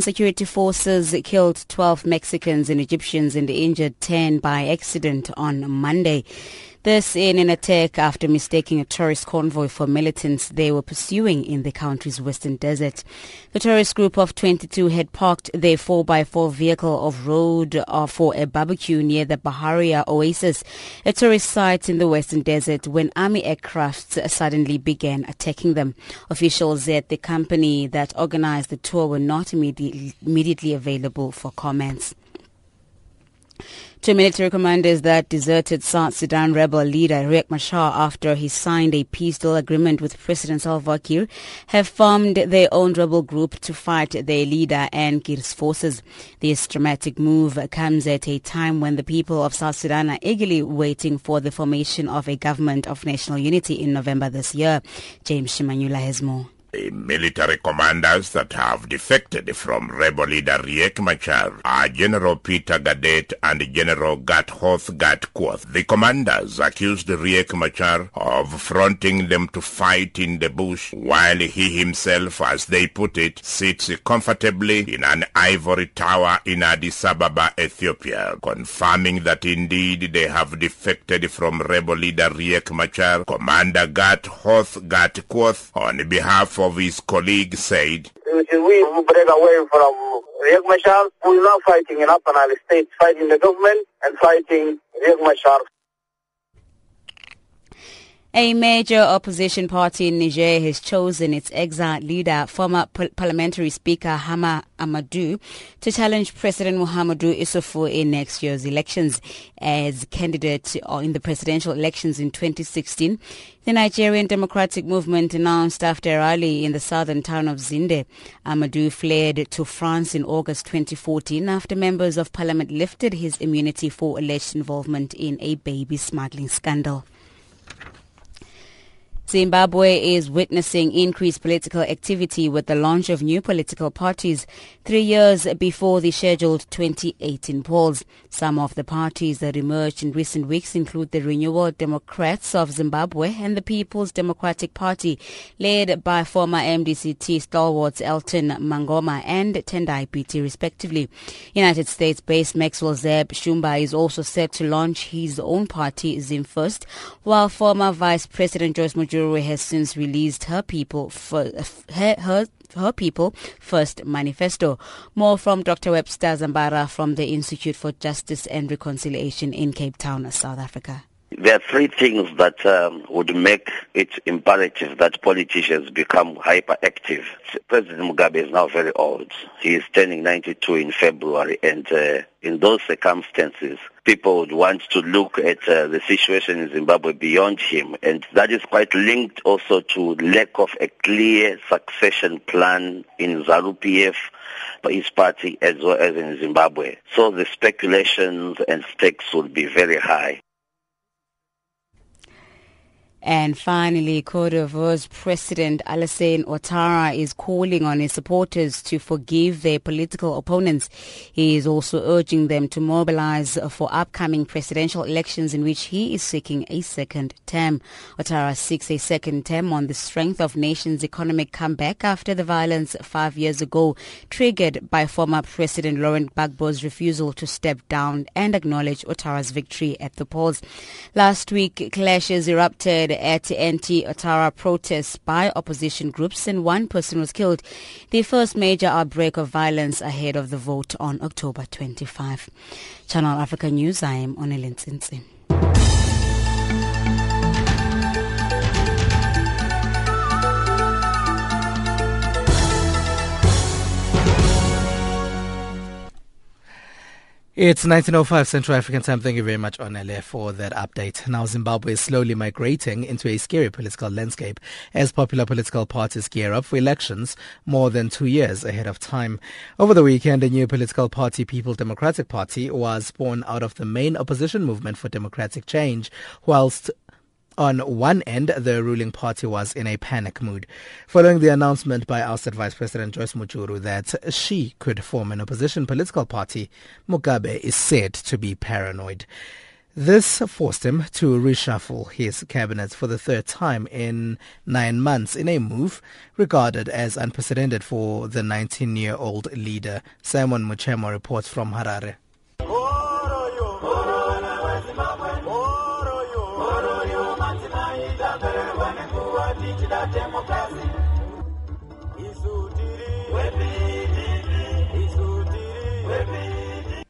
Security forces killed 12 Mexicans and Egyptians and injured 10 by accident on Monday. This in an attack after mistaking a tourist convoy for militants they were pursuing in the country's western desert. The tourist group of 22 had parked their 4x4 vehicle off road for a barbecue near the Baharia Oasis, a tourist site in the western desert, when army aircrafts suddenly began attacking them. Officials said the company that organized the tour were not immediately available for comments. Two military commanders that deserted South Sudan rebel leader Riek Machar after he signed a peace deal agreement with President Salva Kiir have formed their own rebel group to fight their leader and Kiir's forces. This dramatic move comes at a time when the people of South Sudan are eagerly waiting for the formation of a government of national unity in November this year. James Shimanyula has more. The military commanders that have defected from rebel leader Riek Machar are General Peter Gadet and General Gathoth Gatkuoth. The commanders accused Riek Machar of fronting them to fight in the bush, while he himself, as they put it, sits comfortably in an ivory tower in Addis Ababa, Ethiopia. Confirming that indeed they have defected from rebel leader Riek Machar, Commander Gathoth Gatkuoth, on behalf of his colleague, said, "If we break away from Riek Machar, we are now fighting in Upper Nile State, fighting the government and fighting Riek Machar." A major opposition party in Niger has chosen its exiled leader, former parliamentary speaker Hama Amadou, to challenge President Mohamadou Issoufou in next year's elections as candidate in the presidential elections in 2016. The Nigerian Democratic Movement announced after a rally in the southern town of Zinde. Amadou fled to France in August 2014 after members of parliament lifted his immunity for alleged involvement in a baby smuggling scandal. Zimbabwe is witnessing increased political activity with the launch of new political parties 3 years before the scheduled 2018 polls. Some of the parties that emerged in recent weeks include the Renewal Democrats of Zimbabwe and the People's Democratic Party, led by former MDC-T stalwarts Elton Mangoma and Tendai Biti, respectively. United States-based Maxwell Zeb Shumba is also set to launch his own party, ZimFirst, while former Vice President Joyce Mujuru has since released her People First manifesto. More from Dr. Webster Zambara from the Institute for Justice and Reconciliation in Cape Town, South Africa. There are three things that would make it imperative that politicians become hyperactive. President Mugabe is now very old. He is turning 92 in February, and in those circumstances, people would want to look at the situation in Zimbabwe beyond him, and that is quite linked also to lack of a clear succession plan in ZANU-PF, his party, as well as in Zimbabwe. So the speculations and stakes would be very high. And finally, Cote d'Ivoire's President Alassane Ouattara is calling on his supporters to forgive their political opponents. He is also urging them to mobilize for upcoming presidential elections in which he is seeking a second term. Ouattara seeks a second term on the strength of nation's economic comeback after the violence 5 years ago, triggered by former President Laurent Gbagbo's refusal to step down and acknowledge Ouattara's victory at the polls. Last week, clashes erupted at anti-Ouattara protests by opposition groups, and one person was killed, the first major outbreak of violence ahead of the vote on October 25. Channel Africa News, I am Onelin Tsintsi. It's 19:05 Central African Time. Thank you very much, Onele, for that update. Now, Zimbabwe is slowly migrating into a scary political landscape as popular political parties gear up for elections more than 2 years ahead of time. Over the weekend, a new political party, People's Democratic Party, was born out of the main opposition movement for democratic change, whilst on one end, the ruling party was in a panic mood. Following the announcement by ousted Vice President Joyce Mujuru that she could form an opposition political party, Mugabe is said to be paranoid. This forced him to reshuffle his cabinet for the third time in 9 months in a move regarded as unprecedented for the 19-year-old leader. Simon Muchema reports from Harare.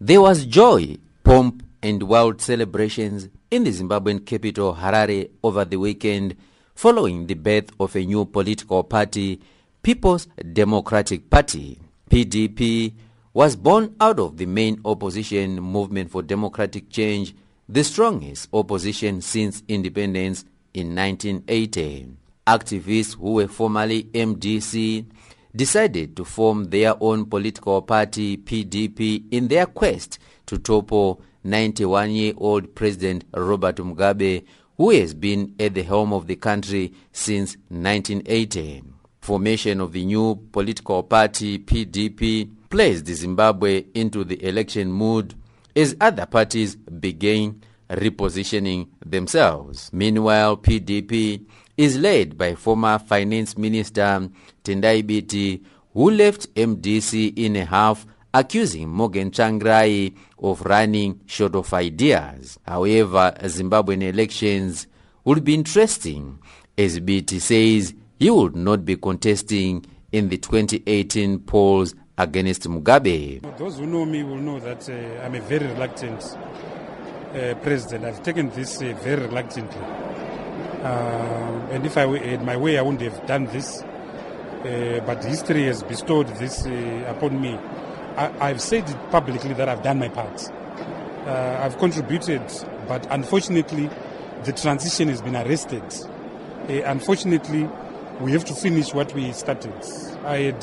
There was joy, pomp and wild celebrations in the Zimbabwean capital Harare over the weekend following the birth of a new political party, People's Democratic Party. PDP was born out of the main opposition movement for democratic change, the strongest opposition since independence in 1980. Activists who were formerly MDC decided to form their own political party, PDP, in their quest to topple 91-year-old President Robert Mugabe, who has been at the helm of the country since 1980. Formation of the new political party, PDP, placed Zimbabwe into the election mood as other parties began repositioning themselves. Meanwhile, PDP is led by former Finance Minister Tendai Biti, who left MDC in a huff, accusing Morgan Tsvangirai of running short of ideas. However, Zimbabwean elections would be interesting, as Biti says he would not be contesting in the 2018 polls against Mugabe. Those who know me will know that I'm a very reluctant president. I've taken this very reluctantly. And if I had my way, I wouldn't have done this. But history has bestowed this upon me. I've said it publicly that I've done my part. I've contributed, but unfortunately, the transition has been arrested. Unfortunately, we have to finish what we started. I had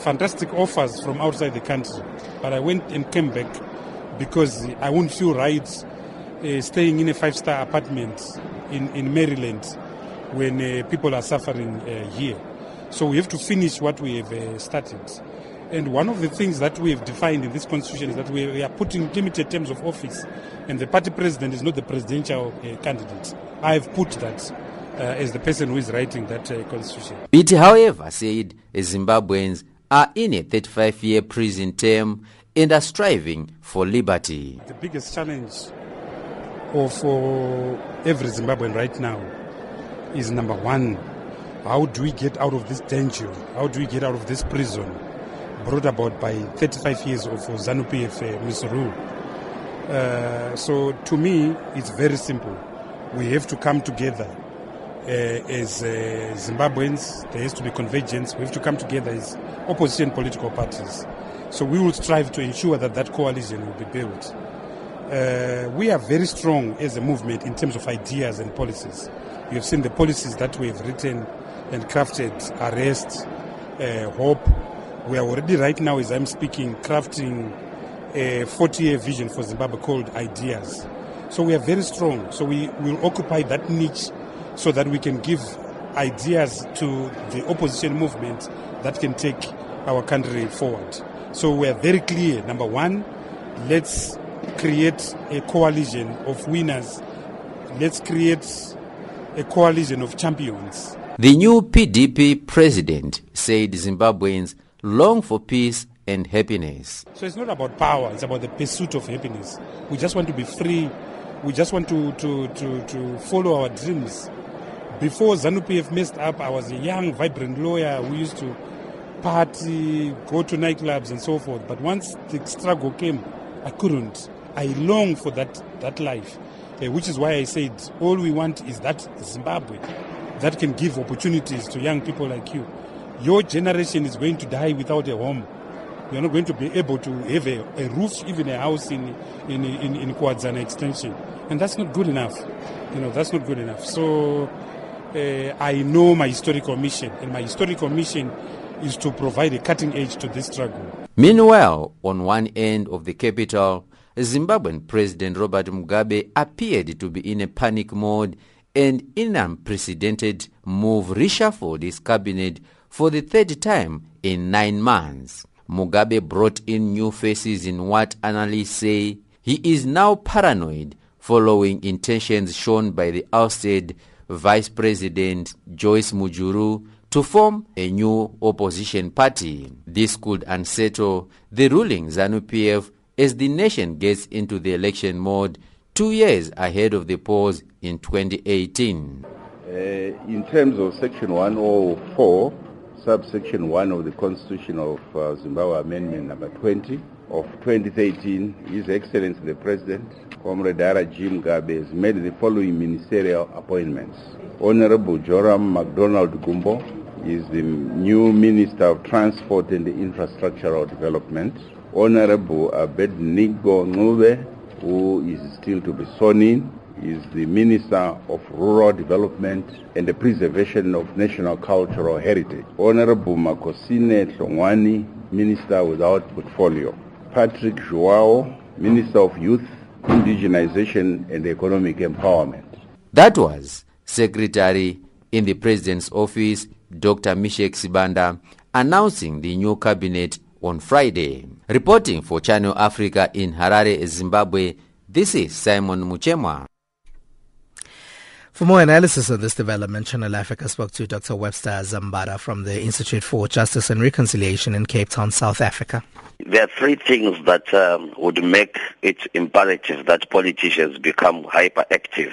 fantastic offers from outside the country, but I went and came back because I won't feel right staying in a five-star apartment in Maryland when people are suffering here. So we have to finish what we have started. And one of the things that we have defined in this constitution is that we are putting limited terms of office, and the party president is not the presidential candidate. I have put that as the person who is writing that constitution. It, however, said Zimbabweans are in a 35-year prison term and are striving for liberty. The biggest challenge for every Zimbabwean right now is, number one, how do we get out of this danger? How do we get out of this prison brought about by 35 years of ZANU-PF misrule? So to me, it's very simple. We have to come together as Zimbabweans. There has to be convergence. We have to come together as opposition political parties. So we will strive to ensure that that coalition will be built. We are very strong as a movement in terms of ideas and policies. You have seen the policies that we have written and crafted: arrest, hope. We are already right now, as I'm speaking, crafting a 40-year vision for Zimbabwe called Ideas. So we are very strong. So we will occupy that niche so that we can give ideas to the opposition movement that can take our country forward. So we are very clear. Number one, let's create a coalition of winners. Let's create a coalition of champions. The new PDP president said Zimbabweans long for peace and happiness. So it's not about power, it's about the pursuit of happiness. We just want to be free. We just want to follow our dreams. Before ZANU-PF messed up, I was a young, vibrant lawyer who used to party, go to nightclubs and so forth. But once the struggle came, I couldn't. I long for that life, which is why I said all we want is that Zimbabwe that can give opportunities to young people like you. Your generation is going to die without a home. You're not going to be able to have a roof, even a house in Kwadzana Extension. And that's not good enough. That's not good enough. So I know my historical mission, and my historical mission is to provide a cutting edge to this struggle. Meanwhile, on one end of the capital, Zimbabwean President Robert Mugabe appeared to be in a panic mode, and in an unprecedented move reshuffled his cabinet for the third time in 9 months. Mugabe brought in new faces in what analysts say He is now paranoid following intentions shown by the ousted Vice President Joyce Mujuru to form a new opposition party. This could unsettle the ruling ZANU-PF as the nation gets into the election mode 2 years ahead of the polls in 2018. In terms of Section 104, subsection 1 of the Constitution of Zimbabwe, Amendment number 20 of 2013, His Excellency the President, Comrade Jim Mugabe, has made the following ministerial appointments. Honorable Joram MacDonald Gumbo is the new Minister of Transport and Infrastructural Development. Honorable Abednego Ncube, who is still to be sworn in, is the Minister of Rural Development and the Preservation of National Cultural Heritage. Honorable Makosine Tlongwani, Minister without portfolio. Patrick Zhuwao, Minister of Youth, Indigenization and Economic Empowerment. That was Secretary in the President's Office, Dr. Mishek Sibanda, announcing the new cabinet on Friday. Reporting for Channel Africa in Harare, Zimbabwe, this is Simon Muchema. For more analysis of this development, Channel Africa spoke to Dr. Webster Zambara from the Institute for Justice and Reconciliation in Cape Town, South Africa. There are three things that would make it imperative that politicians become hyperactive.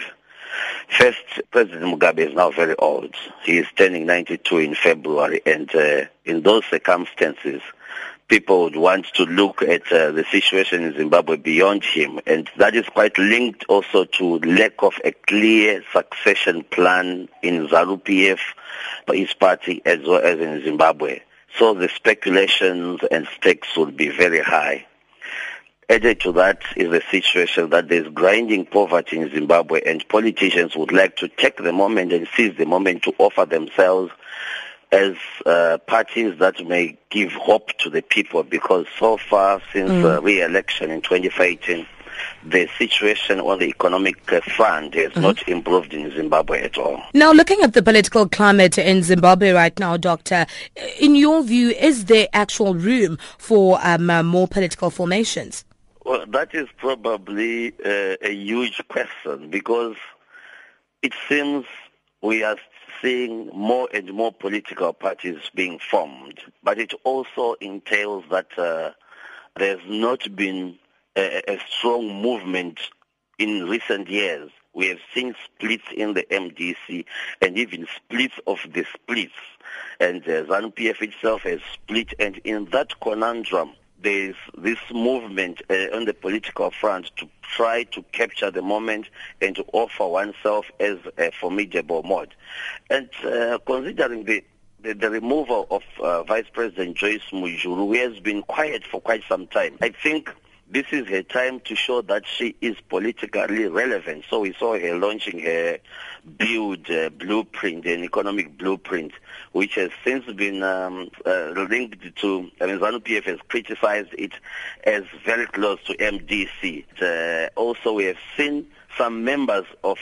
First, President Mugabe is now very old. He is turning 92 in February, and in those circumstances, people would want to look at the situation in Zimbabwe beyond him, and that is quite linked also to lack of a clear succession plan in ZANU-PF, his party, as well as in Zimbabwe. So the speculations and stakes would be very high. Added to that is the situation that there's grinding poverty in Zimbabwe, and politicians would like to take the moment and seize the moment to offer themselves as parties that may give hope to the people, because so far since re-election in 2015, the situation on the economic front has not improved in Zimbabwe at all. Now, looking at the political climate in Zimbabwe right now, Doctor, in your view, is there actual room for more political formations? Well, that is probably a huge question, because it seems we are seeing more and more political parties being formed, but it also entails that there's not been a strong movement in recent years. We have seen splits in the MDC and even splits of the splits, and ZANU-PF itself has split, and in that conundrum, there's this movement on the political front to try to capture the moment and to offer oneself as a formidable mode. And considering the removal of Vice President Joyce Mujuru, who has been quiet for quite some time, I think this is her time to show that she is politically relevant. So we saw her launching her build blueprint, an economic blueprint, which has since been linked to, ZANU-PF has criticized it as very close to MDC. Also, we have seen some members of,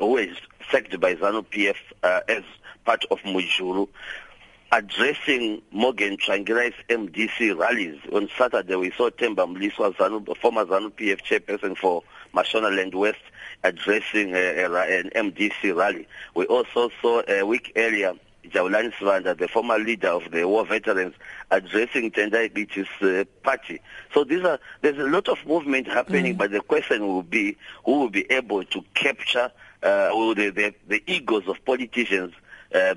who is sacked by ZANU-PF as part of Mujuru, addressing Morgan Tsvangirai's MDC rallies. On Saturday, we saw Themba Mliswa, former ZANU-PF chairperson for Mashonaland West, addressing an MDC rally. We also saw a week earlier Jawulani Sivanda, the former leader of the war veterans, addressing Tendai Biti's party. So there's a lot of movement happening, but the question will be who will be able to capture the egos of politicians,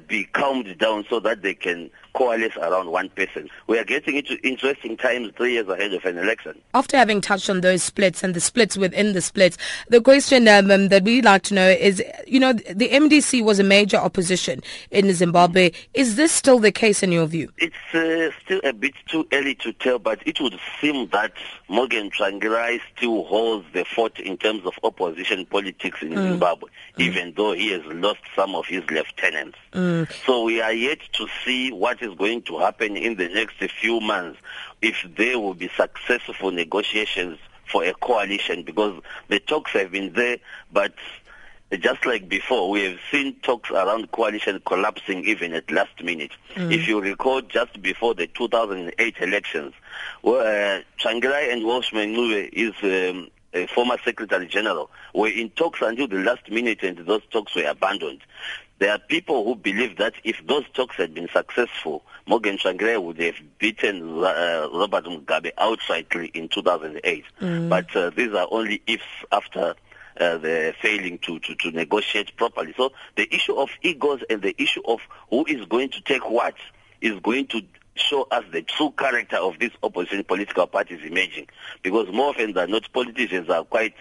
be calmed down so that they can coalesce around one person. We are getting into interesting times 3 years ahead of an election. After having touched on those splits and the splits within the splits, the question that we'd like to know is, the MDC was a major opposition in Zimbabwe. Is this still the case in your view? It's still a bit too early to tell, but it would seem that Morgan Tsvangirai still holds the fort in terms of opposition politics in Zimbabwe, even though he has lost some of his lieutenants. So we are yet to see what is going to happen in the next few months if there will be successful negotiations for a coalition, because the talks have been there, but just like before, we have seen talks around coalition collapsing even at last minute. If you recall, just before the 2008 elections, Tsvangirai and Walsh Mengube, his former Secretary General, were in talks until the last minute, and those talks were abandoned. There are people who believe that if those talks had been successful, Morgan Tsvangirai would have beaten Robert Mugabe outrightly in 2008. But these are only ifs after they're failing to negotiate properly. So the issue of egos and the issue of who is going to take what is going to show us the true character of these opposition political parties emerging. Because more often than not, politicians are quite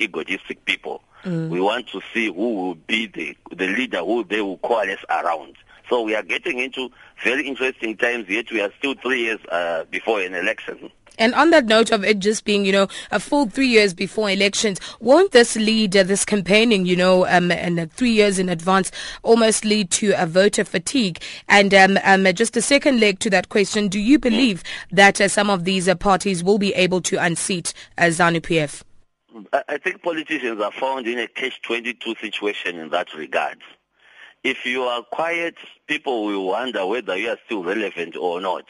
egotistic people. We want to see who will be the leader who they will coalesce around. So we are getting into very interesting times, yet we are still 3 years before an election. And on that note of it just being, a full 3 years before elections, won't this lead, this campaigning, and 3 years in advance, almost lead to a voter fatigue? And just a second leg to that question, do you believe that some of these parties will be able to unseat ZANU-PF? I think politicians are found in a catch-22 situation in that regard. If you are quiet, people will wonder whether you are still relevant or not.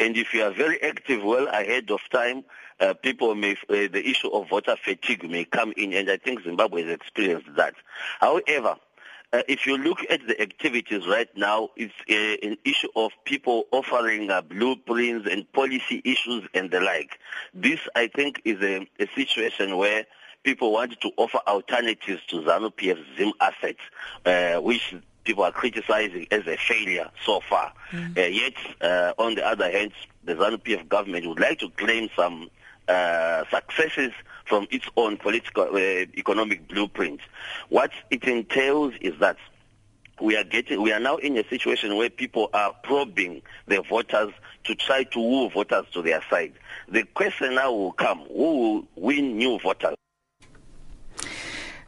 And if you are very active well ahead of time, people may, the issue of voter fatigue may come in, and I think Zimbabwe has experienced that. However, if you look at the activities right now, it's an issue of people offering blueprints and policy issues and the like. This, I think, is a situation where people want to offer alternatives to ZANU-PF's Zim assets, which people are criticizing as a failure so far. Yet, on the other hand, the ZANU-PF government would like to claim some successes from its own political economic blueprint. What it entails is that we are now in a situation where people are probing their voters to try to woo voters to their side. The question now will come, who will win new voters?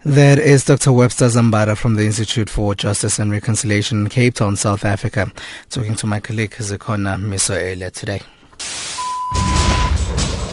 That is Dr. Webster Zambara from the Institute for Justice and Reconciliation in Cape Town, South Africa, talking to my colleague Zikona Miso earlier today.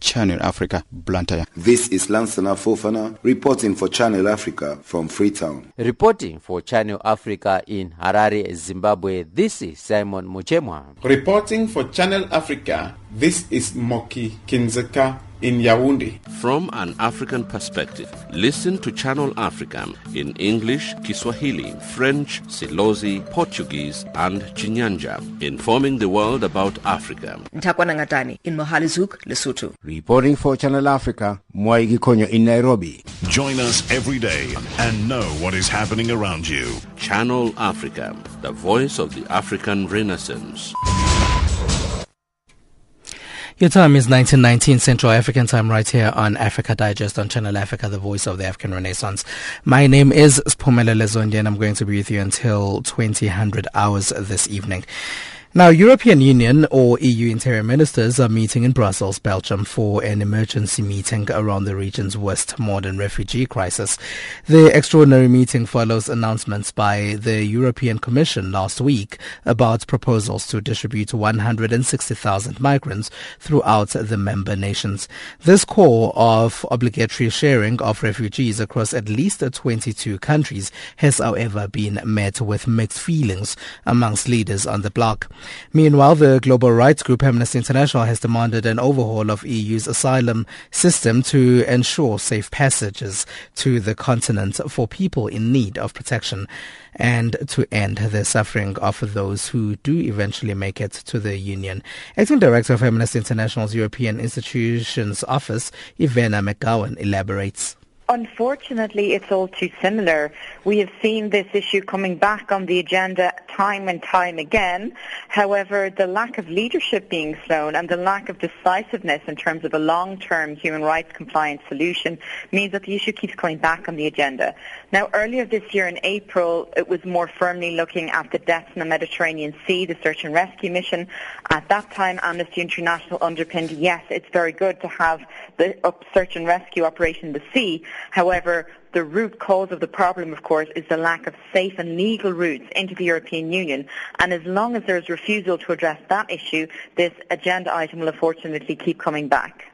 Channel Africa, Blantyre. This is Lansana Fofana reporting for Channel Africa from Freetown. Reporting for Channel Africa in Harare, Zimbabwe, this is Simon Muchema. Reporting for Channel Africa, this is Moki Kinzeka in Yaoundé. From an African perspective, listen to Channel Africa in English, Kiswahili, French, Silozi, Portuguese, and Chinyanja, informing the world about Africa. Ntakwana Ngatani in Mohalizuk, Lesotho. Reporting for Channel Africa, Mwai Gikonyo in Nairobi. Join us every day and know what is happening around you. Channel Africa, the voice of the African Renaissance. Your time is 19:19 Central African Time right here on Africa Digest on Channel Africa, the voice of the African Renaissance. My name is Siphumelele Zondi and I'm going to be with you until 2000 hours this evening. Now, European Union or EU interior ministers are meeting in Brussels, Belgium, for an emergency meeting around the region's worst modern refugee crisis. The extraordinary meeting follows announcements by the European Commission last week about proposals to distribute 160,000 migrants throughout the member nations. This call of obligatory sharing of refugees across at least 22 countries has, however, been met with mixed feelings amongst leaders on the bloc. Meanwhile, the global rights group Amnesty International has demanded an overhaul of EU's asylum system to ensure safe passages to the continent for people in need of protection and to end the suffering of those who do eventually make it to the Union. Acting Director of Amnesty International's European Institutions Office, Iverna McGowan, elaborates. Unfortunately, it's all too similar. We have seen this issue coming back on the agenda time and time again. However, the lack of leadership being shown and the lack of decisiveness in terms of a long-term human rights compliant solution means that the issue keeps coming back on the agenda. Now, earlier this year in April, it was more firmly looking at the deaths in the Mediterranean Sea, the search and rescue mission. At that time, Amnesty International underpinned, yes, it's very good to have the search and rescue operation in the sea. However, the root cause of the problem, of course, is the lack of safe and legal routes into the European Union. And as long as there's refusal to address that issue, this agenda item will unfortunately keep coming back.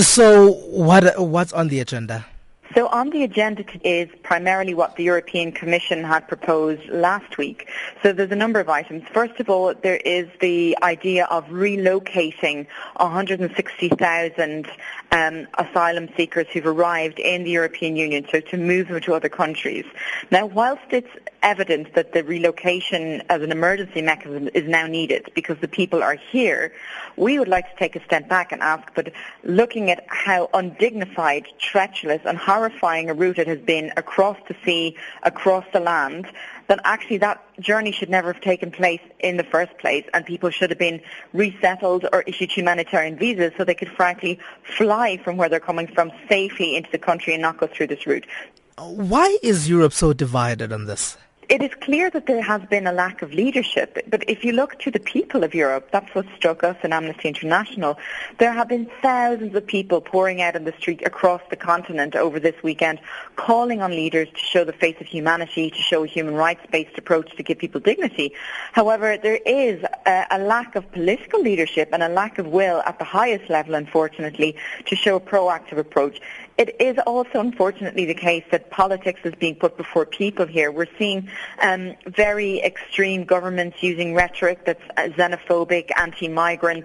So what's on the agenda? So on the agenda is primarily what the European Commission had proposed last week. So there's a number of items. First of all, there is the idea of relocating 160,000 asylum seekers who've arrived in the European Union, so to move them to other countries. Now, whilst it's evident that the relocation as an emergency mechanism is now needed because the people are here, we would like to take a step back and ask, but looking at how undignified, treacherous and horrifying a route it has been across the sea, across the land, then actually that journey should never have taken place in the first place, and people should have been resettled or issued humanitarian visas so they could frankly fly from where they're coming from safely into the country and not go through this route. Why is Europe so divided on this? It is clear that there has been a lack of leadership, but if you look to the people of Europe, that's what struck us in Amnesty International. There have been thousands of people pouring out on the street across the continent over this weekend, calling on leaders to show the face of humanity, to show a human rights-based approach to give people dignity. However, there is a lack of political leadership and a lack of will at the highest level, unfortunately, to show a proactive approach. It is also, unfortunately, the case that politics is being put before people here. We're seeing very extreme governments using rhetoric that's xenophobic, anti-migrant,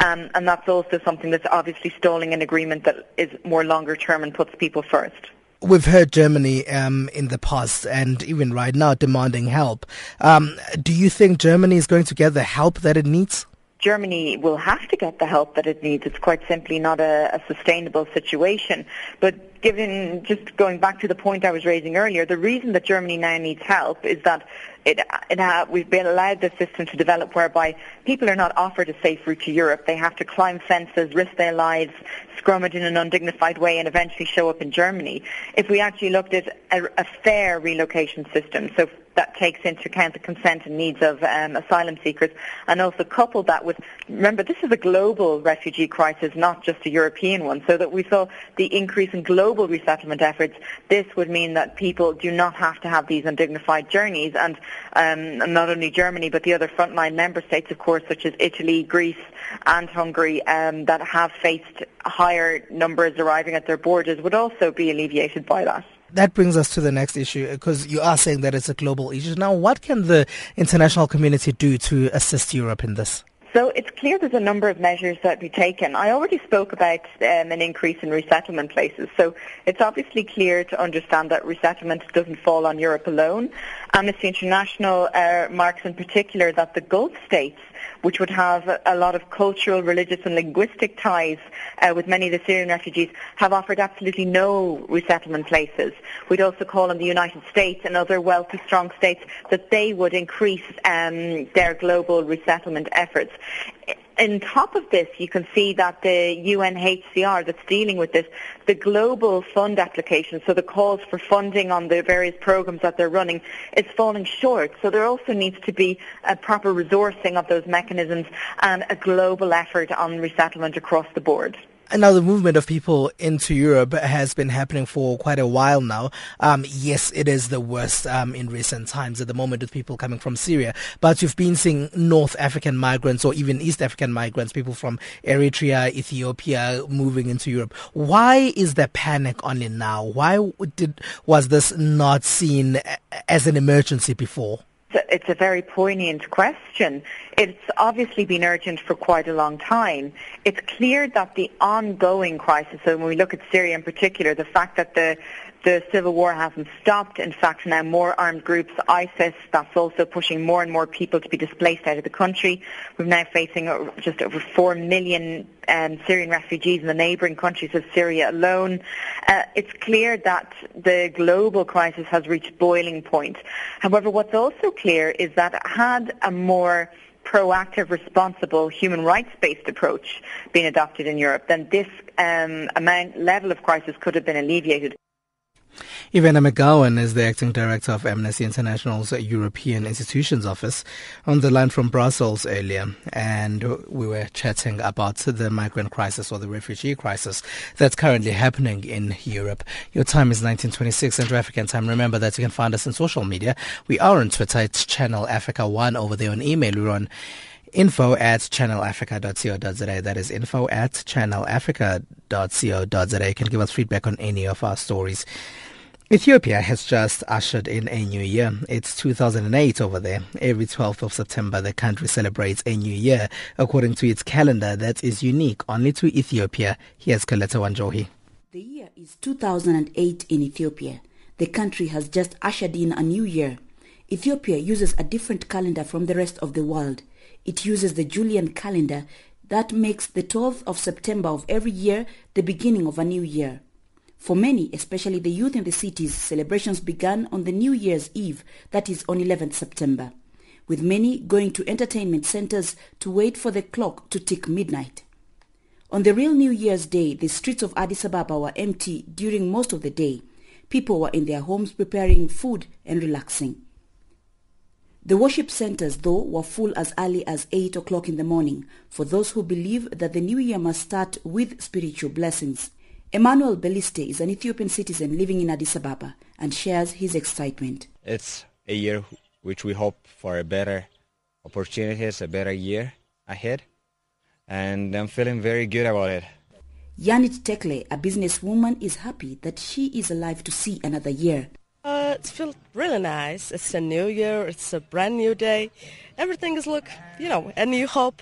and that's also something that's obviously stalling an agreement that is more longer term and puts people first. We've heard Germany in the past and even right now demanding help. Do you think Germany is going to get the help that it needs? Germany will have to get the help that it needs. It's quite simply not a sustainable situation. But given, just going back to the point I was raising earlier, the reason that Germany now needs help is that we've been allowed the system to develop whereby people are not offered a safe route to Europe. They have to climb fences, risk their lives, scrum it in an undignified way, and eventually show up in Germany. If we actually looked at a fair relocation system, so that takes into account the consent and needs of asylum seekers, and also couple that with, remember, this is a global refugee crisis, not just a European one, so that we saw the increase in global resettlement efforts. This would mean that people do not have to have these undignified journeys, and not only Germany, but the other frontline member states, of course, such as Italy, Greece, and Hungary, that have faced higher numbers arriving at their borders, would also be alleviated by that. That brings us to the next issue, because you are saying that it's a global issue. Now, what can the international community do to assist Europe in this? So it's clear there's a number of measures that we've taken. I already spoke about an increase in resettlement places. So it's obviously clear to understand that resettlement doesn't fall on Europe alone. Amnesty International marks in particular that the Gulf states, which would have a lot of cultural, religious and linguistic ties with many of the Syrian refugees, have offered absolutely no resettlement places. We'd also call on the United States and other wealthy, strong states that they would increase their global resettlement efforts. On top of this, you can see that the UNHCR that's dealing with this, the global fund application, so the calls for funding on the various programs that they're running, is falling short. So there also needs to be a proper resourcing of those mechanisms and a global effort on resettlement across the board. And now the movement of people into Europe has been happening for quite a while now. Yes, it is the worst in recent times at the moment, with people coming from Syria. But you've been seeing North African migrants or even East African migrants, people from Eritrea, Ethiopia, moving into Europe. Why is there panic on it now? Why was this not seen as an emergency before? It's a very poignant question. It's obviously been urgent for quite a long time. It's clear that the ongoing crisis, so when we look at Syria in particular, the fact that the civil war hasn't stopped. In fact, now more armed groups, ISIS, that's also pushing more and more people to be displaced out of the country. We're now facing just over 4 million Syrian refugees in the neighbouring countries of Syria alone. It's clear that the global crisis has reached boiling point. However, what's also clear is that had a more proactive, responsible, human rights-based approach been adopted in Europe, then this level of crisis could have been alleviated. Iverna McGowan is the acting director of Amnesty International's European Institutions Office, on the line from Brussels earlier, and we were chatting about the migrant crisis or the refugee crisis that's currently happening in Europe. Your time is 19:26 Central African time. Remember that you can find us on social media. We are on Twitter, it's Channel Africa One. Over there on email, we're on info@channelafrica.co.za. That is info@channelafrica.co.za. You can give us feedback on any of our stories. Ethiopia has just ushered in a new year. It's 2008 over there. Every 12th of September, the country celebrates a new year according to its calendar that is unique only to Ethiopia. Here's Koleta Wanjohi. The year is 2008 in Ethiopia. The country has just ushered in a new year. Ethiopia uses a different calendar from the rest of the world. It uses the Julian calendar that makes the 12th of September of every year the beginning of a new year. For many, especially the youth in the cities, celebrations began on the New Year's Eve, that is on 11th September, with many going to entertainment centers to wait for the clock to tick midnight. On the real New Year's Day, the streets of Addis Ababa were empty during most of the day. People were in their homes preparing food and relaxing. The worship centers, though, were full as early as 8 o'clock in the morning for those who believe that the new year must start with spiritual blessings. Emmanuel Beliste is an Ethiopian citizen living in Addis Ababa and shares his excitement. It's a year which we hope for a better opportunities, a better year ahead, and I'm feeling very good about it. Yanit Tekle, a businesswoman, is happy that she is alive to see another year. It feels really nice. It's a new year, it's a brand new day. Everything is a new hope.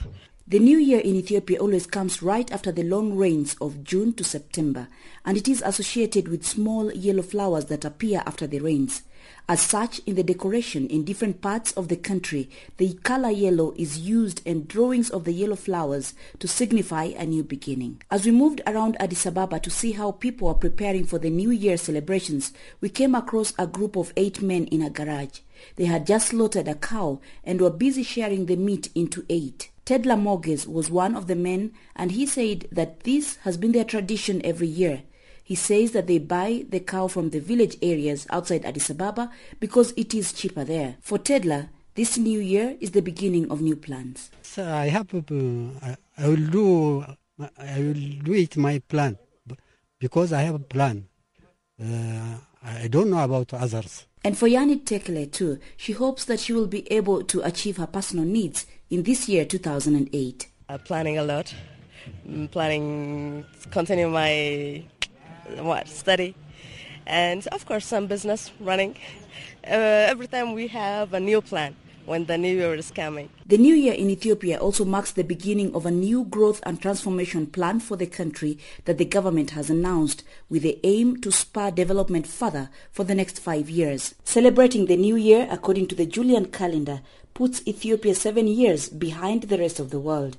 The new year in Ethiopia always comes right after the long rains of June to September, and it is associated with small yellow flowers that appear after the rains. As such, in the decoration in different parts of the country, the color yellow is used and drawings of the yellow flowers to signify a new beginning. As we moved around Addis Ababa to see how people are preparing for the New Year celebrations, we came across a group of 8 men in a garage. They had just slaughtered a cow and were busy sharing the meat into 8. Tedla Morges was one of the men, and he said that this has been their tradition every year. He says that they buy the cow from the village areas outside Addis Ababa because it is cheaper there. For Tedla, this new year is the beginning of new plans. So I have I will do it my plan because I have a plan. I don't know about others. And for Yanit Tekle too, she hopes that she will be able to achieve her personal needs in this year 2008. Planning a lot. I'm planning to continue my study. And of course some business running. Every time we have a new plan when the new year is coming. The new year in Ethiopia also marks the beginning of a new growth and transformation plan for the country that the government has announced, with the aim to spur development further for the next 5 years. Celebrating the new year according to the Julian calendar puts Ethiopia 7 years behind the rest of the world.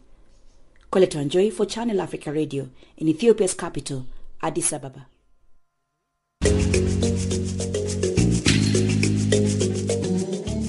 Colette Wanjohi for Channel Africa Radio in Ethiopia's capital, Addis Ababa.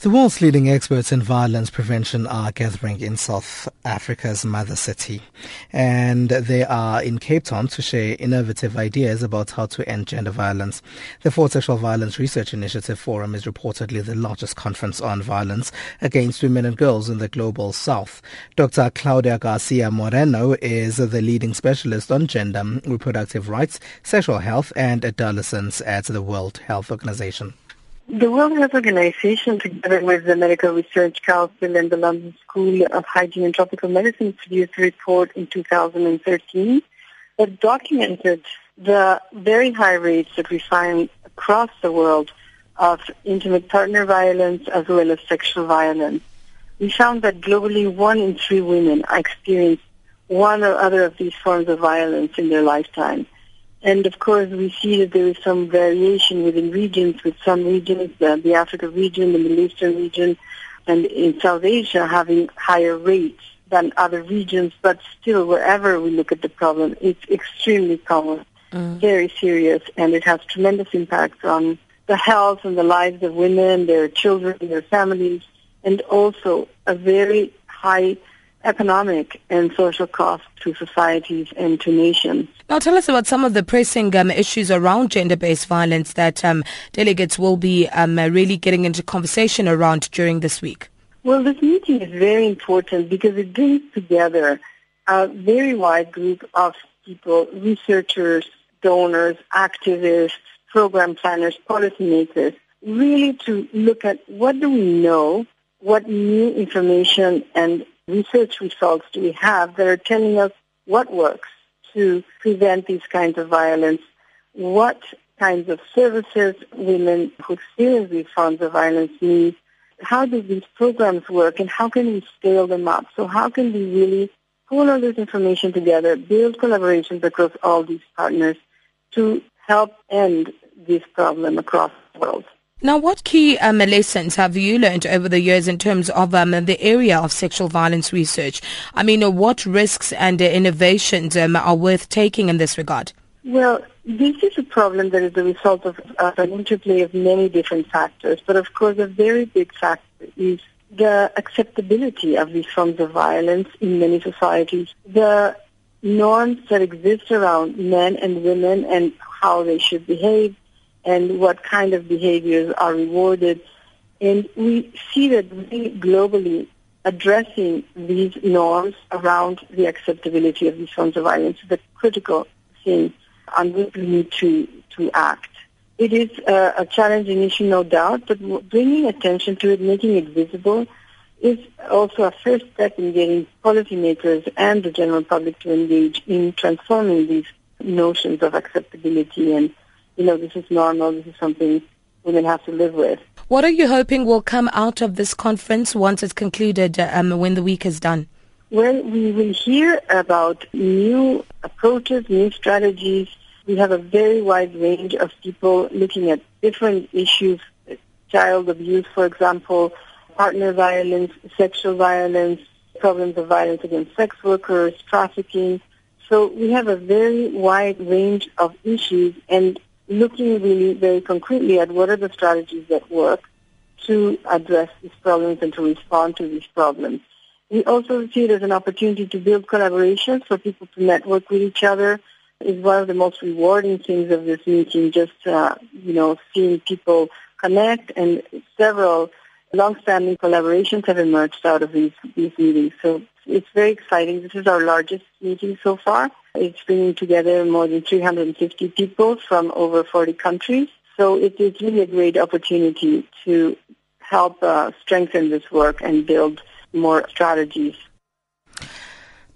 The world's leading experts in violence prevention are gathering in South Africa's mother city, and they are in Cape Town to share innovative ideas about how to end gender violence. The Fourth Sexual Violence Research Initiative Forum is reportedly the largest conference on violence against women and girls in the global South. Dr. Claudia Garcia Moreno is the leading specialist on gender, reproductive rights, sexual health and adolescence at the World Health Organization. The World Health Organization, together with the Medical Research Council and the London School of Hygiene and Tropical Medicine, produced a report in 2013 that documented the very high rates that we find across the world of intimate partner violence as well as sexual violence. We found that globally 1 in 3 women experienced one or other of these forms of violence in their lifetime. And of course, we see that there is some variation within regions, with some regions, the African region, the Middle Eastern region, and in South Asia having higher rates than other regions. But still, wherever we look at the problem, it's extremely common, very serious, and it has tremendous impact on the health and the lives of women, their children, their families, and also a very high economic and social cost to societies and to nations. Now tell us about some of the pressing issues around gender-based violence that delegates will be really getting into conversation around during this week. Well, this meeting is very important because it brings together a very wide group of people, researchers, donors, activists, program planners, policymakers, really to look at what do we know, what new information and research results do we have that are telling us what works to prevent these kinds of violence, what kinds of services women who experience these forms of violence need, how do these programs work, and how can we scale them up? So how can we really pull all this information together, build collaborations across all these partners to help end this problem across the world. Now, what key lessons have you learned over the years in terms of the area of sexual violence research? I mean, what risks and innovations are worth taking in this regard? Well, this is a problem that is the result of an interplay of many different factors. But, of course, a very big factor is the acceptability of these forms of violence in many societies, the norms that exist around men and women and how they should behave, and what kind of behaviors are rewarded. And we see that really globally addressing these norms around the acceptability of these forms of violence is a critical thing on which we need to act. It is a challenging issue, no doubt, but bringing attention to it, making it visible, is also a first step in getting policymakers and the general public to engage in transforming these notions of acceptability and, you know, this is normal, this is something women have to live with. What are you hoping will come out of this conference once it's concluded, when the week is done? Well, we will hear about new approaches, new strategies. We have a very wide range of people looking at different issues, child abuse, for example, partner violence, sexual violence, problems of violence against sex workers, trafficking. So we have a very wide range of issues, and looking really very concretely at what are the strategies that work to address these problems and to respond to these problems. We also see it as an opportunity to build collaborations for people to network with each other. It's one of the most rewarding things of this meeting, just, seeing people connect, and several long-standing collaborations have emerged out of these meetings. So it's very exciting. This is our largest meeting so far. It's bringing together more than 350 people from over 40 countries. So it is really a great opportunity to help strengthen this work and build more strategies.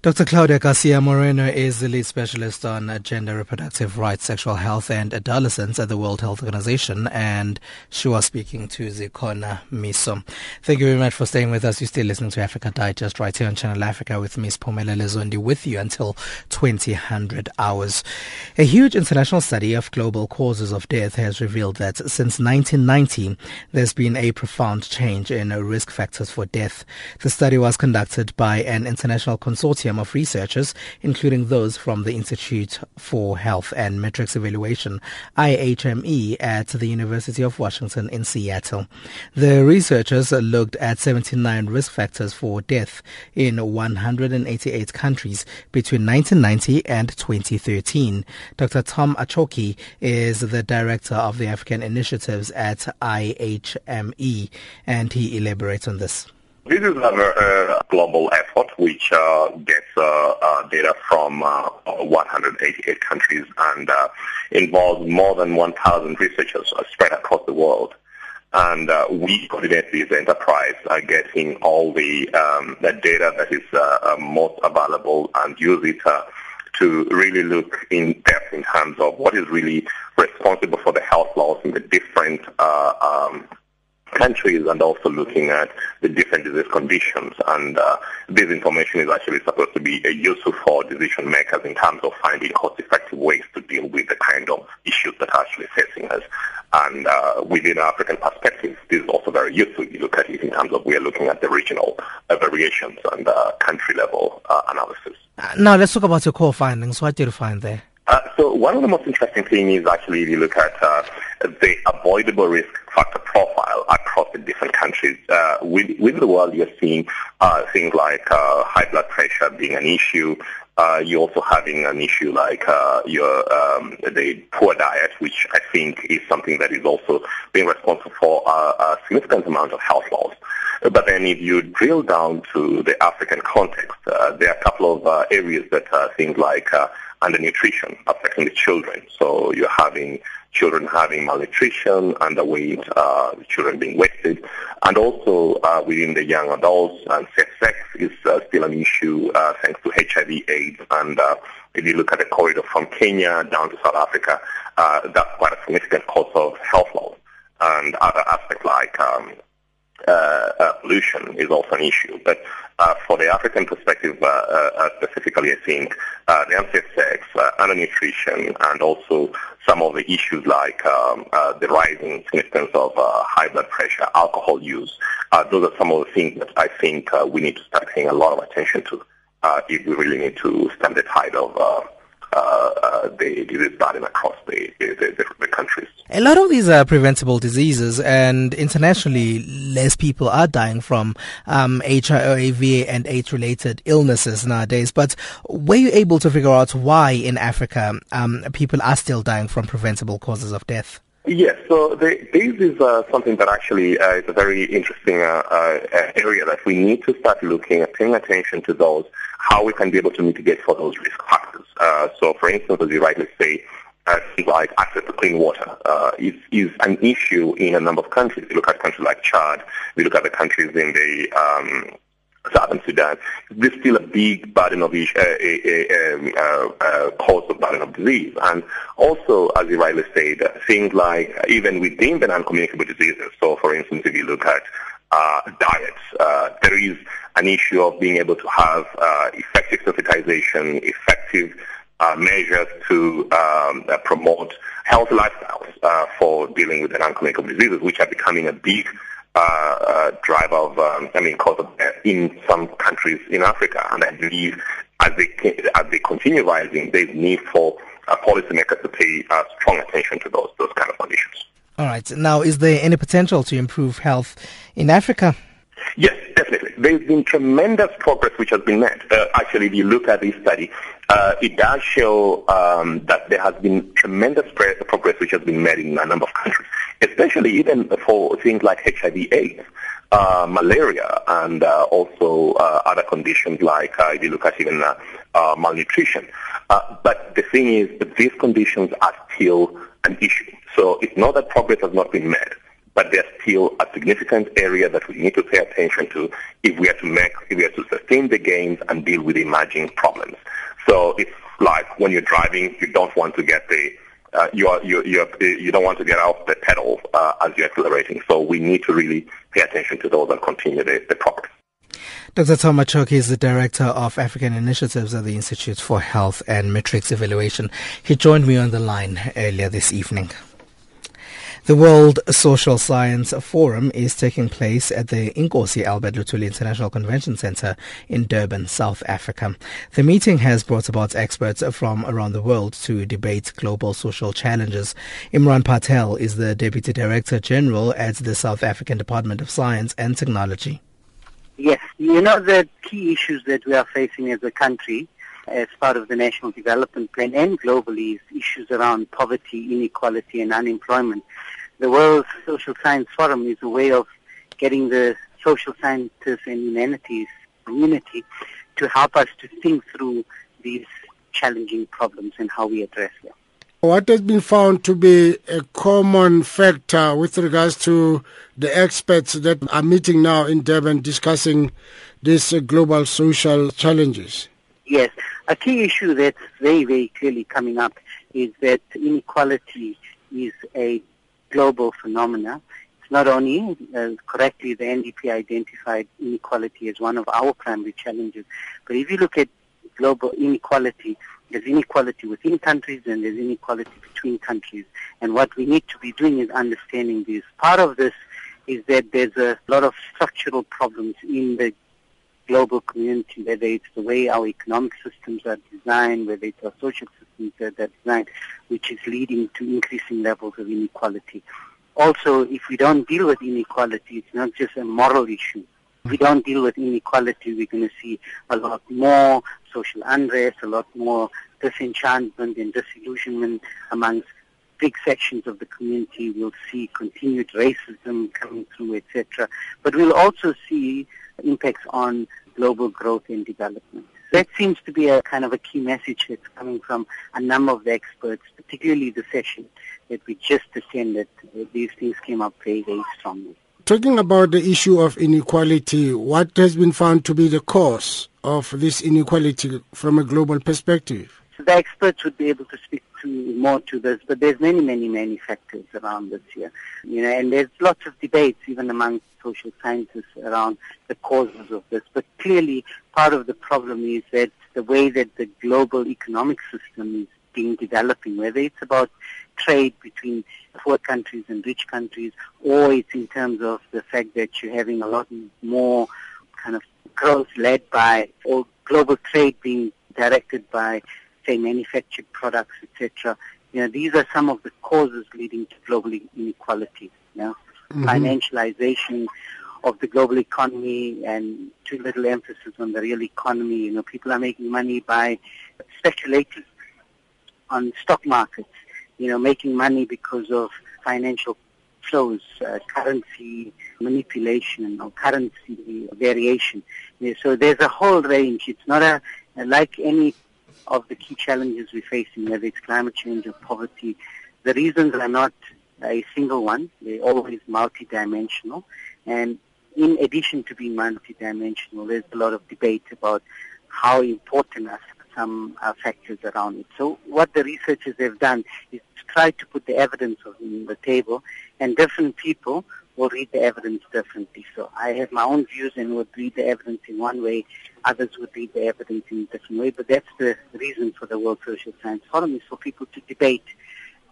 Dr. Claudia Garcia Moreno is the lead specialist on gender, reproductive rights, sexual health and adolescence at the World Health Organization, and she was speaking to Zikhona Miso. Thank you very much for staying with us. You're still listening to Africa Digest right here on Channel Africa with Ms. Phumelele Zondi with you until 2000 hours. A huge international study of global causes of death has revealed that since 1990, there's been a profound change in risk factors for death. The study was conducted by an international consortium of researchers, including those from the Institute for Health and Metrics Evaluation, IHME, at the University of Washington in Seattle. The researchers looked at 79 risk factors for death in 188 countries between 1990 and 2013. Dr. Tom Achoki is the director of the African Initiatives at IHME, and he elaborates on this. This is a global effort which gets data from 188 countries and involves more than 1,000 researchers spread across the world. And we coordinate with enterprise getting all the data that is most available and use it to really look in depth in terms of what is really responsible for the health laws in the different countries, and also looking at the different disease conditions. And this information is actually supposed to be useful for decision makers in terms of finding cost-effective ways to deal with the kind of issues that are actually facing us. And within African perspectives, this is also very useful. You look at it in terms of we are looking at the regional variations and country-level analysis. Now let's talk about your core findings. What did you find there? So one of the most interesting things is actually you look at the avoidable risk factor profile across the different countries. Within the world, you're seeing things like high blood pressure being an issue. You're also having an issue like the poor diet, which I think is something that is also being responsible for a significant amount of health loss. But then if you drill down to the African context, there are a couple of areas that are things like undernutrition affecting the children. So you're having children having malnutrition, underweight, children being wasted. And also within the young adults, sex is still an issue thanks to HIV/AIDS. And if you look at the corridor from Kenya down to South Africa, that's quite a significant cause of health loss. And other aspects like pollution is also an issue. But for the African perspective specifically, I think the unsafe sex, undernutrition, and also some of the issues like the rising significance of high blood pressure, alcohol use, those are some of the things that I think we need to start paying a lot of attention to if we really need to stem the tide of the disease burden across the countries. A lot of these are preventable diseases, and internationally, less people are dying from HIV and AIDS-related illnesses nowadays. But were you able to figure out why in Africa people are still dying from preventable causes of death? Yes, so this is something that actually is a very interesting area that we need to start looking at, paying attention to those, how we can be able to mitigate for those risk factors. So, for instance, as you rightly say, things like access to clean water is an issue in a number of countries. We look at countries like Chad, we look at the countries in the Southern Sudan. This is still a big burden of cause of burden of disease. And also, as you rightly said, things like even within the non-communicable diseases. So, for instance, if you look at diets, there is an issue of being able to have effective sensitization, effective measures to promote healthy lifestyles for dealing with the non-communicable diseases, which are becoming a big driver of, cause of death in some countries in Africa. And I believe as they continue rising, there's need for policymakers to pay strong attention to those kind of conditions. All right. Now, is there any potential to improve health in Africa? Yes, definitely. There's been tremendous progress which has been made. Actually, if you look at this study, it does show that there has been tremendous progress which has been made in a number of countries, especially even for things like HIV/AIDS, malaria, and also other conditions like, if you look at even malnutrition. But the thing is, these conditions are still an issue. So it's not that progress has not been made, but there's still a significant area that we need to pay attention to if we are to sustain the gains and deal with emerging problems. So it's like when you're driving, you don't want to get you don't want to get off the pedal as you're accelerating. So we need to really pay attention to those and continue the progress. Dr. Tom Machoki is the Director of African Initiatives at the Institute for Health and Metrics Evaluation. He joined me on the line earlier this evening. The World Social Science Forum is taking place at the Inkosi Albert Luthuli International Convention Centre in Durban, South Africa. The meeting has brought about experts from around the world to debate global social challenges. Imran Patel is the Deputy Director General at the South African Department of Science and Technology. Yes, the key issues that we are facing as a country as part of the National Development Plan and globally is issues around poverty, inequality and unemployment. The World Social Science Forum is a way of getting the social scientists and humanities community to help us to think through these challenging problems and how we address them. What has been found to be a common factor with regards to the experts that are meeting now in Durban discussing these global social challenges? Yes, a key issue that's very, very clearly coming up is that inequality is a global phenomena. It's Not only correctly the NDP identified inequality as one of our primary challenges, but if you look at global inequality, there's inequality within countries and there's inequality between countries. And what we need to be doing is understanding this. Part of this is that there's a lot of structural problems in the global community, whether it's the way our economic systems are designed, whether it's our social systems that are designed, which is leading to increasing levels of inequality. Also, if we don't deal with inequality, it's not just a moral issue. If we don't deal with inequality, we're going to see a lot more social unrest, a lot more disenchantment and disillusionment amongst big sections of the community. We'll see continued racism coming through, etc. But we'll also see impacts on global growth and development. That seems to be a kind of a key message that's coming from a number of the experts, particularly the session that we just attended. These things came up very, very strongly. Talking about the issue of inequality, what has been found to be the cause of this inequality from a global perspective? So the experts would be able to speak more to this, but there's many, many, many factors around this here. You know, and there's lots of debates even among social scientists around the causes of this. But clearly, part of the problem is that the way that the global economic system is being developing, whether it's about trade between poor countries and rich countries, or it's in terms of the fact that you're having a lot more kind of growth led by or global trade being directed by, say, manufactured products, etc. You know, these are some of the causes leading to global inequality. You know, Financialization of the global economy and too little emphasis on the real economy. You know, people are making money by speculating on stock markets. You know, making money because of financial flows, currency manipulation or currency variation. You know, so there's a whole range. It's not like any of the key challenges we're facing, whether it's climate change or poverty. The reasons are not a single one. They're always multidimensional. And in addition to being multidimensional, there's a lot of debate about how important are some factors around it. So what the researchers have done is try to put the evidence on the table, and different people will read the evidence differently. So I have my own views and would read the evidence in one way. Others would read the evidence in a different way. But that's the reason for the World Social Science Forum, is for people to debate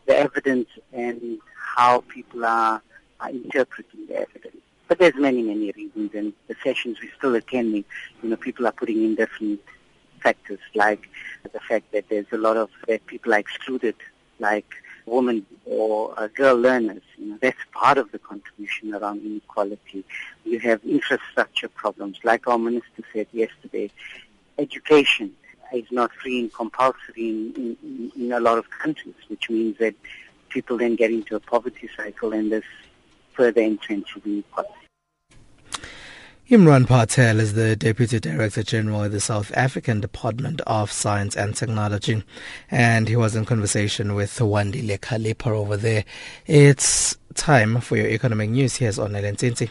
the evidence and how people are interpreting the evidence. But there's many, many reasons. And the sessions we're still attending, you know, people are putting in different factors, like the fact that there's a lot of people are excluded, like women or girl learners. You know, that's part of the contribution around inequality. You have infrastructure problems, like our minister said yesterday. Education is not free and compulsory in a lot of countries, which means that people then get into a poverty cycle and this further entrenches inequality. Imran Patel is the Deputy Director General of the South African Department of Science and Technology, and he was in conversation with Wandile Khalipa over there. It's time for your economic news. Here's Onele Ntsintsi.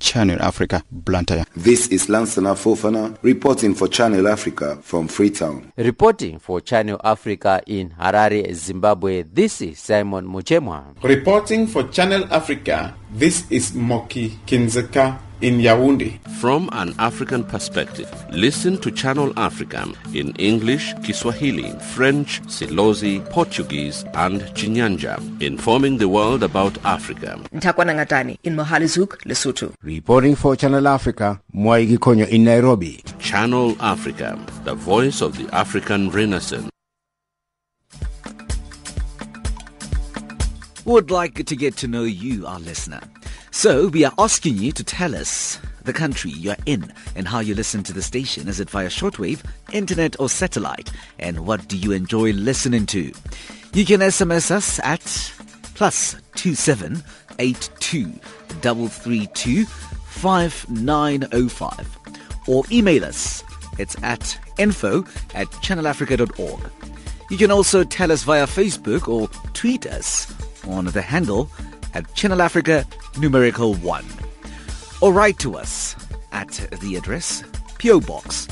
Channel Africa, Blantyre. This is Lansana Fofana reporting for Channel Africa from Freetown. Reporting for Channel Africa in Harare, Zimbabwe, this is Simon Muchema. Reporting for Channel Africa, this is Moki Kinzeka in Yaoundé. From an African perspective, listen to Channel Africa in English, Kiswahili, French, Silozi, Portuguese, and Chinyanja, informing the world about Africa. Ntakwana Ngatani in Mohalizuk, Lesotho. Reporting for Channel Africa, Mwai Gikonyo in Nairobi. Channel Africa, the voice of the African Renaissance. Would like to get to know you, our listener. So we are asking you to tell us the country you're in and how you listen to the station. Is it via shortwave, internet or satellite? And what do you enjoy listening to? You can SMS us at +27 82 332 5905 or email us It's at info@channelafrica.org. You can also tell us via Facebook or tweet us on the handle @ChannelAfrica1, or write to us at the address PO Box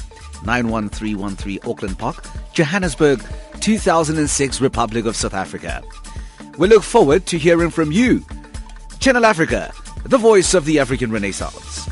91313 Auckland Park, Johannesburg, 2006, Republic of South Africa. We look forward to hearing from you. Channel Africa, the voice of the African Renaissance.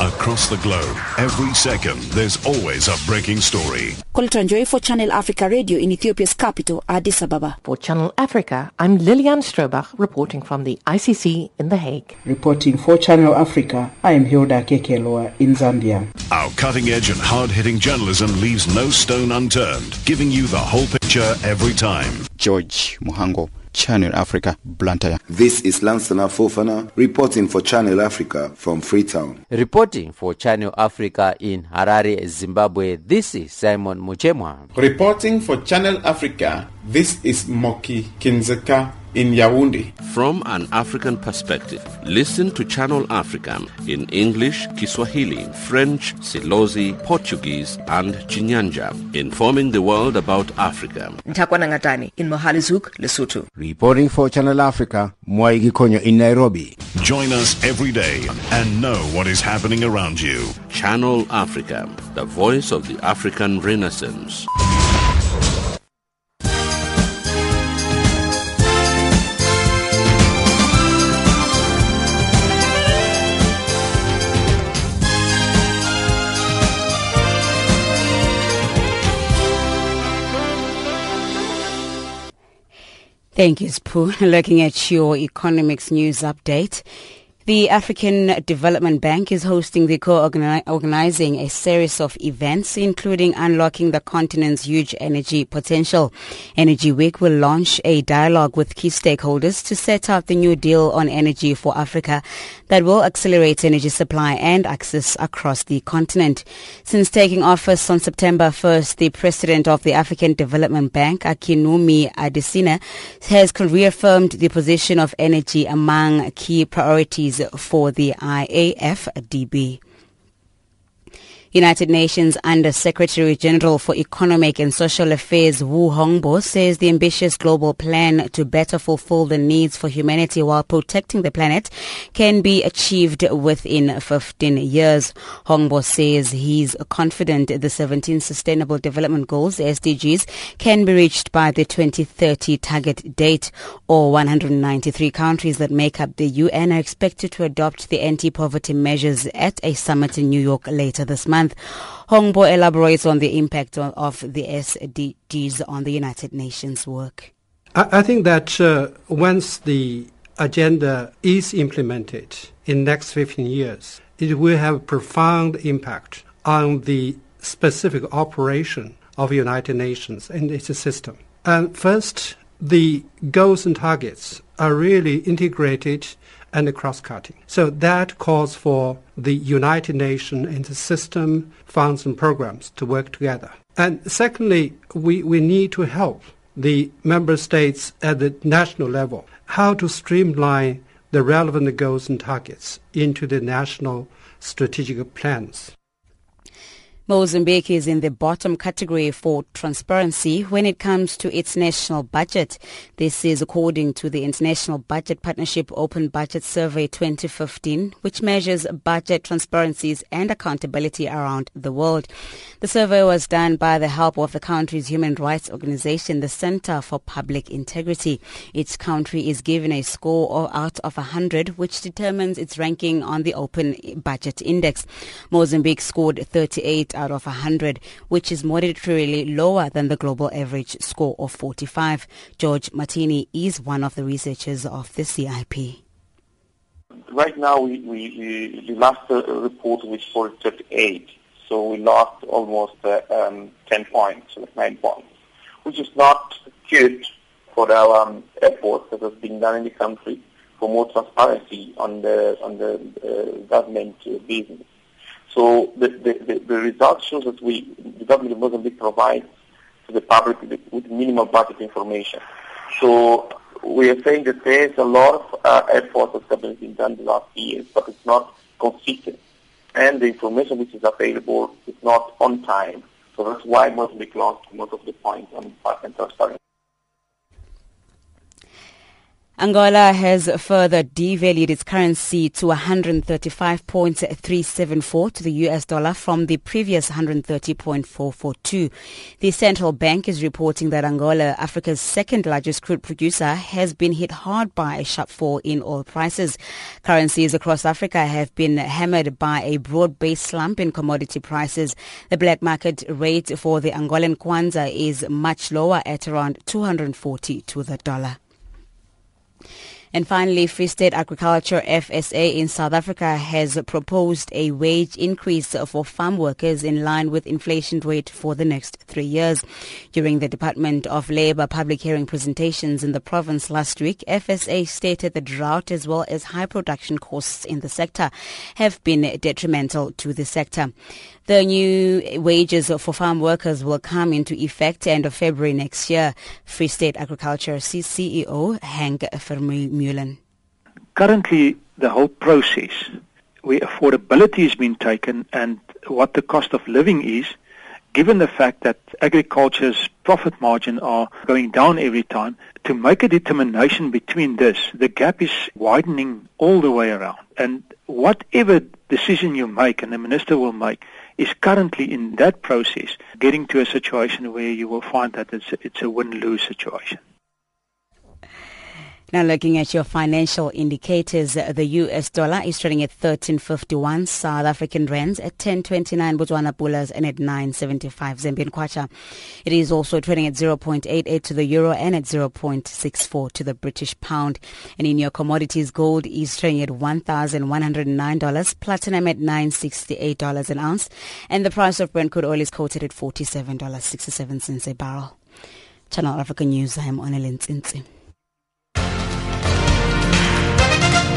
Across the globe, every second, there's always a breaking story. Kolitranjoy for Channel Africa Radio in Ethiopia's capital, Addis Ababa. For Channel Africa, I'm Lilian Strobach, reporting from the ICC in The Hague. Reporting for Channel Africa, I'm Hilda Kekeloa in Zambia. Our cutting-edge and hard-hitting journalism leaves no stone unturned, giving you the whole picture every time. George Muhango, Channel Africa, Blantyre. This is Lansana Fofana, reporting for Channel Africa from Freetown. Reporting for Channel Africa in Harare, Zimbabwe, this is Simon Muchema. Reporting for Channel Africa, this is Moki Kinzeka in Yaoundé. From an African perspective, listen to Channel Africa in English, Kiswahili, French, Silozi, Portuguese, and Chinyanja, informing the world about Africa. Ntakwana Ngatani in Mohalizuk, Lesotho. Reporting for Channel Africa, Mwai Gikonyo in Nairobi. Join us every day and know what is happening around you. Channel Africa, the voice of the African Renaissance. Thank you, Spoo. Looking at your economics news update, the African Development Bank is hosting the co-organizing a series of events, including unlocking the continent's huge energy potential. Energy Week will launch a dialogue with key stakeholders to set out the new deal on energy for Africa that will accelerate energy supply and access across the continent. Since taking office on September 1st, the president of the African Development Bank, Akinwumi Adesina, has reaffirmed the position of energy among key priorities for the IAFDB. United Nations Under-Secretary-General for Economic and Social Affairs Wu Hongbo says the ambitious global plan to better fulfill the needs for humanity while protecting the planet can be achieved within 15 years. Hongbo says he's confident the 17 Sustainable Development Goals, SDGs, can be reached by the 2030 target date. All 193 countries that make up the UN are expected to adopt the anti-poverty measures at a summit in New York later this month. Hongbo elaborates on the impact of the SDGs on the United Nations work. I think that once the agenda is implemented in the next 15 years, it will have a profound impact on the specific operation of the United Nations and its system. And first, the goals and targets are really integrated and cross-cutting. So that calls for the United Nations and the system, funds and programs to work together. And secondly, we need to help the member states at the national level how to streamline the relevant goals and targets into the national strategic plans. Mozambique is in the bottom category for transparency when it comes to its national budget. This is according to the International Budget Partnership Open Budget Survey 2015, which measures budget transparencies and accountability around the world. The survey was done by the help of the country's human rights organization, the Center for Public Integrity. Its country is given a score out of 100, which determines its ranking on the Open Budget Index. Mozambique scored 38 out of 100, which is moderatorily lower than the global average score of 45. George Martini is one of the researchers of the CIP. Right now, the last report we scored 38, so we lost almost 10 points, 9 points, which is not good for our efforts that has been done in the country for more transparency on the government business. So the result shows that the government of Mozambique provides to the public with minimal budget information. So we are saying that there is a lot of efforts that have been done the last few years, but it's not consistent. And the information which is available is not on time. So that's why Mozambique lost most of the points on transparency. Angola has further devalued its currency to 135.374 to the US dollar from the previous 130.442. The central bank is reporting that Angola, Africa's second largest crude producer, has been hit hard by a sharp fall in oil prices. Currencies across Africa have been hammered by a broad-based slump in commodity prices. The black market rate for the Angolan kwanza is much lower at around 240 to the dollar. And finally, Free State Agriculture FSA in South Africa has proposed a wage increase for farm workers in line with inflation rate for the next 3 years. During the Department of Labour public hearing presentations in the province last week, FSA stated the drought as well as high production costs in the sector have been detrimental to the sector. The new wages for farm workers will come into effect end of February next year. Free State Agriculture CEO Hank Vermeulen. Currently, the whole process where affordability has been taken and what the cost of living is, given the fact that agriculture's profit margin are going down every time, to make a determination between this, the gap is widening all the way around. And whatever decision you make and the minister will make, is currently in that process getting to a situation where you will find that it's a win-lose situation. Now looking at your financial indicators, the US dollar is trading at 13.51, South African rands at 10.29, Botswana pulas and at 9.75 Zambian kwacha. It is also trading at 0.88 to the euro and at 0.64 to the British pound. And in your commodities, gold is trading at $1,109, platinum at $968 an ounce, and the price of Brent crude oil is quoted at $47.67 a barrel. Channel Africa News, I am Onelin Tsintsi.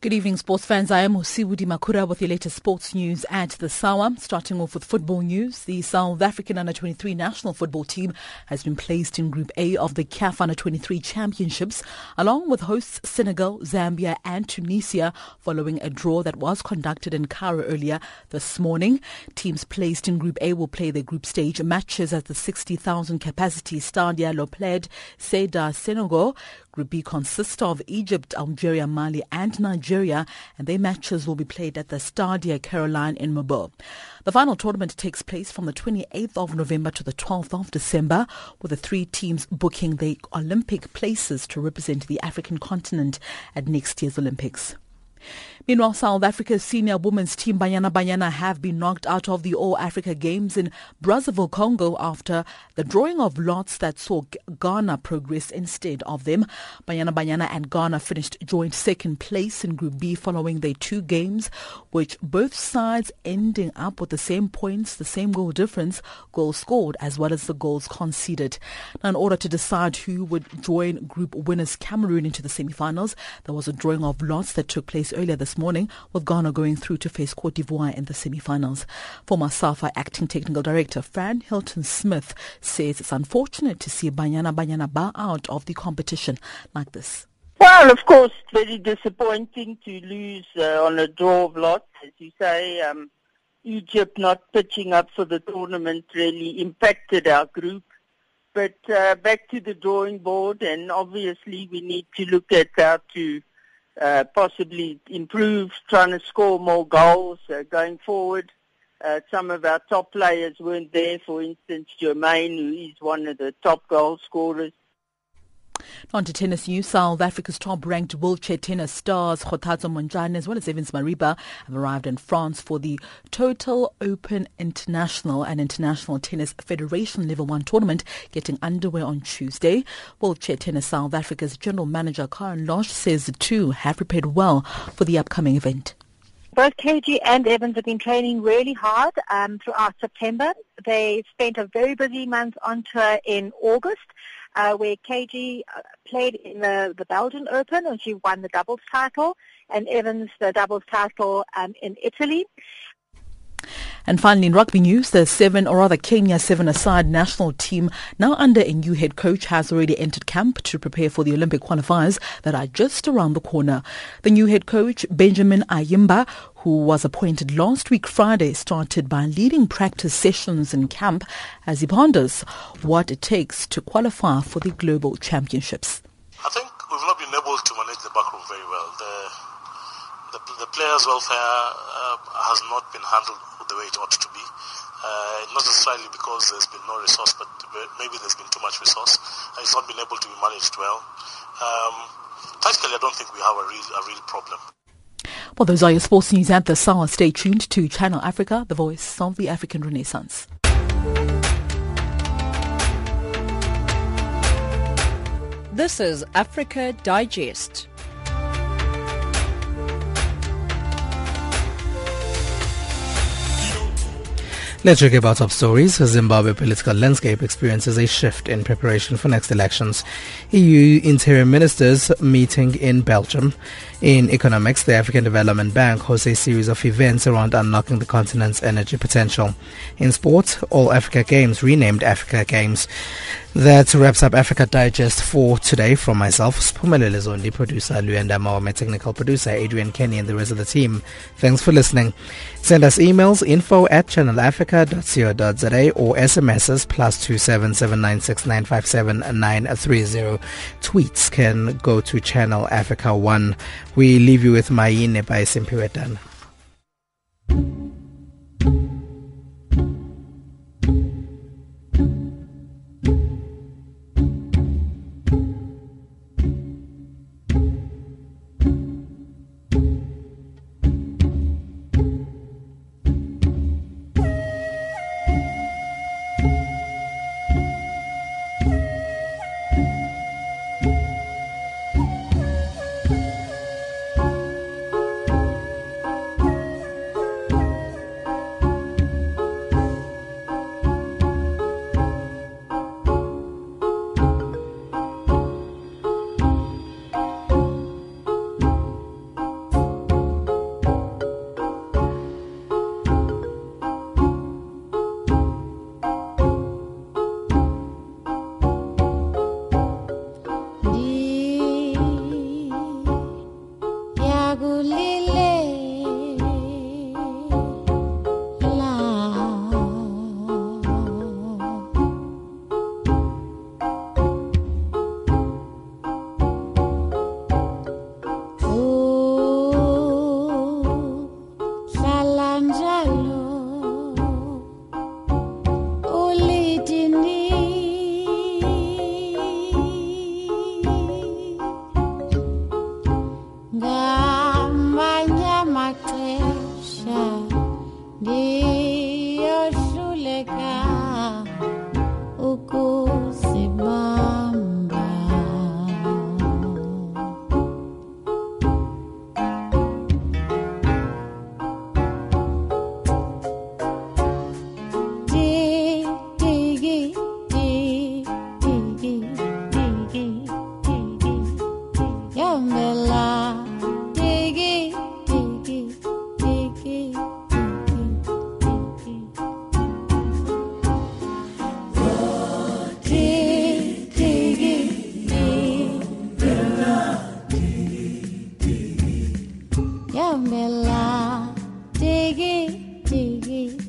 Good evening, sports fans. I am Usiwudi Makura with the latest sports news at the SAWA. Starting off with football news, the South African Under-23 national football team has been placed in Group A of the CAF Under-23 Championships, along with hosts Senegal, Zambia and Tunisia, following a draw that was conducted in Cairo earlier this morning. Teams placed in Group A will play their group stage matches at the 60,000-capacity Stadia Loped Seda Senegal. Group B consists of Egypt, Algeria, Mali and Nigeria, and their matches will be played at the Stadia Caroline in Mabo. The final tournament takes place from the 28th of November to the 12th of December, with the three teams booking their Olympic places to represent the African continent at next year's Olympics. Meanwhile, South Africa's senior women's team Banyana Banyana have been knocked out of the All-Africa Games in Brazzaville, Congo after the drawing of lots that saw Ghana progress instead of them. Banyana Banyana and Ghana finished joint second place in Group B following their two games, which both sides ending up with the same points, the same goal difference, goals scored as well as the goals conceded. Now, in order to decide who would join group winners Cameroon into the semi-finals, there was a drawing of lots that took place earlier this morning, with Ghana going through to face Cote d'Ivoire in the semi-finals. Former SAFA acting technical director Fran Hilton-Smith says it's unfortunate to see Banyana Banyana bar out of the competition like this. Well, of course, very disappointing to lose on a draw of lots. As you say, Egypt not pitching up for the tournament really impacted our group. But back to the drawing board, and obviously we need to look at how to possibly improve, trying to score more goals going forward. Some of our top players weren't there, for instance, Jermaine, who is one of the top goal scorers. On to tennis news. South Africa's top-ranked wheelchair tennis stars Khothatso Monjane as well as Evans Mariba have arrived in France for the Total Open International and International Tennis Federation Level 1 tournament getting underway on Tuesday. Wheelchair tennis South Africa's general manager Karen Losch says the two have prepared well for the upcoming event. Both KG and Evans have been training really hard throughout September. They spent a very busy month on tour in August. where KG played in the Belgian Open, and she won the doubles title, and Evans the doubles title in Italy. And finally, in rugby news, the Kenya seven-a-side national team, now under a new head coach, has already entered camp to prepare for the Olympic qualifiers that are just around the corner. The new head coach, Benjamin Ayimba, who was appointed last week Friday, started by leading practice sessions in camp as he ponders what it takes to qualify for the global championships. I think we've not been able to manage the backroom very well. The players' welfare has not been handled the way it ought to be. Not necessarily because there's been no resource, but maybe there's been too much resource. It's not been able to be managed well. Tactically, I don't think we have a real problem. Well, those are your sports news at this hour. Stay tuned to Channel Africa, the voice of the African Renaissance. This is Africa Digest. Let's check about top stories. Zimbabwe political landscape experiences a shift in preparation for next elections. EU interior ministers meeting in Belgium. In economics, the African Development Bank hosts a series of events around unlocking the continent's energy potential. In sport, All Africa Games renamed Africa Games. That wraps up Africa Digest for today. From myself, Spumelele Zondi, producer Luenda Mawa, my technical producer Adrian Kenny, and the rest of the team, thanks for listening. Send us emails, info@channelafrica.co.za, or SMSs +27796957930. Tweets can go to Channel Africa 1. We leave you with Mayine by Simpiwetan. Yamela, diggy, diggy.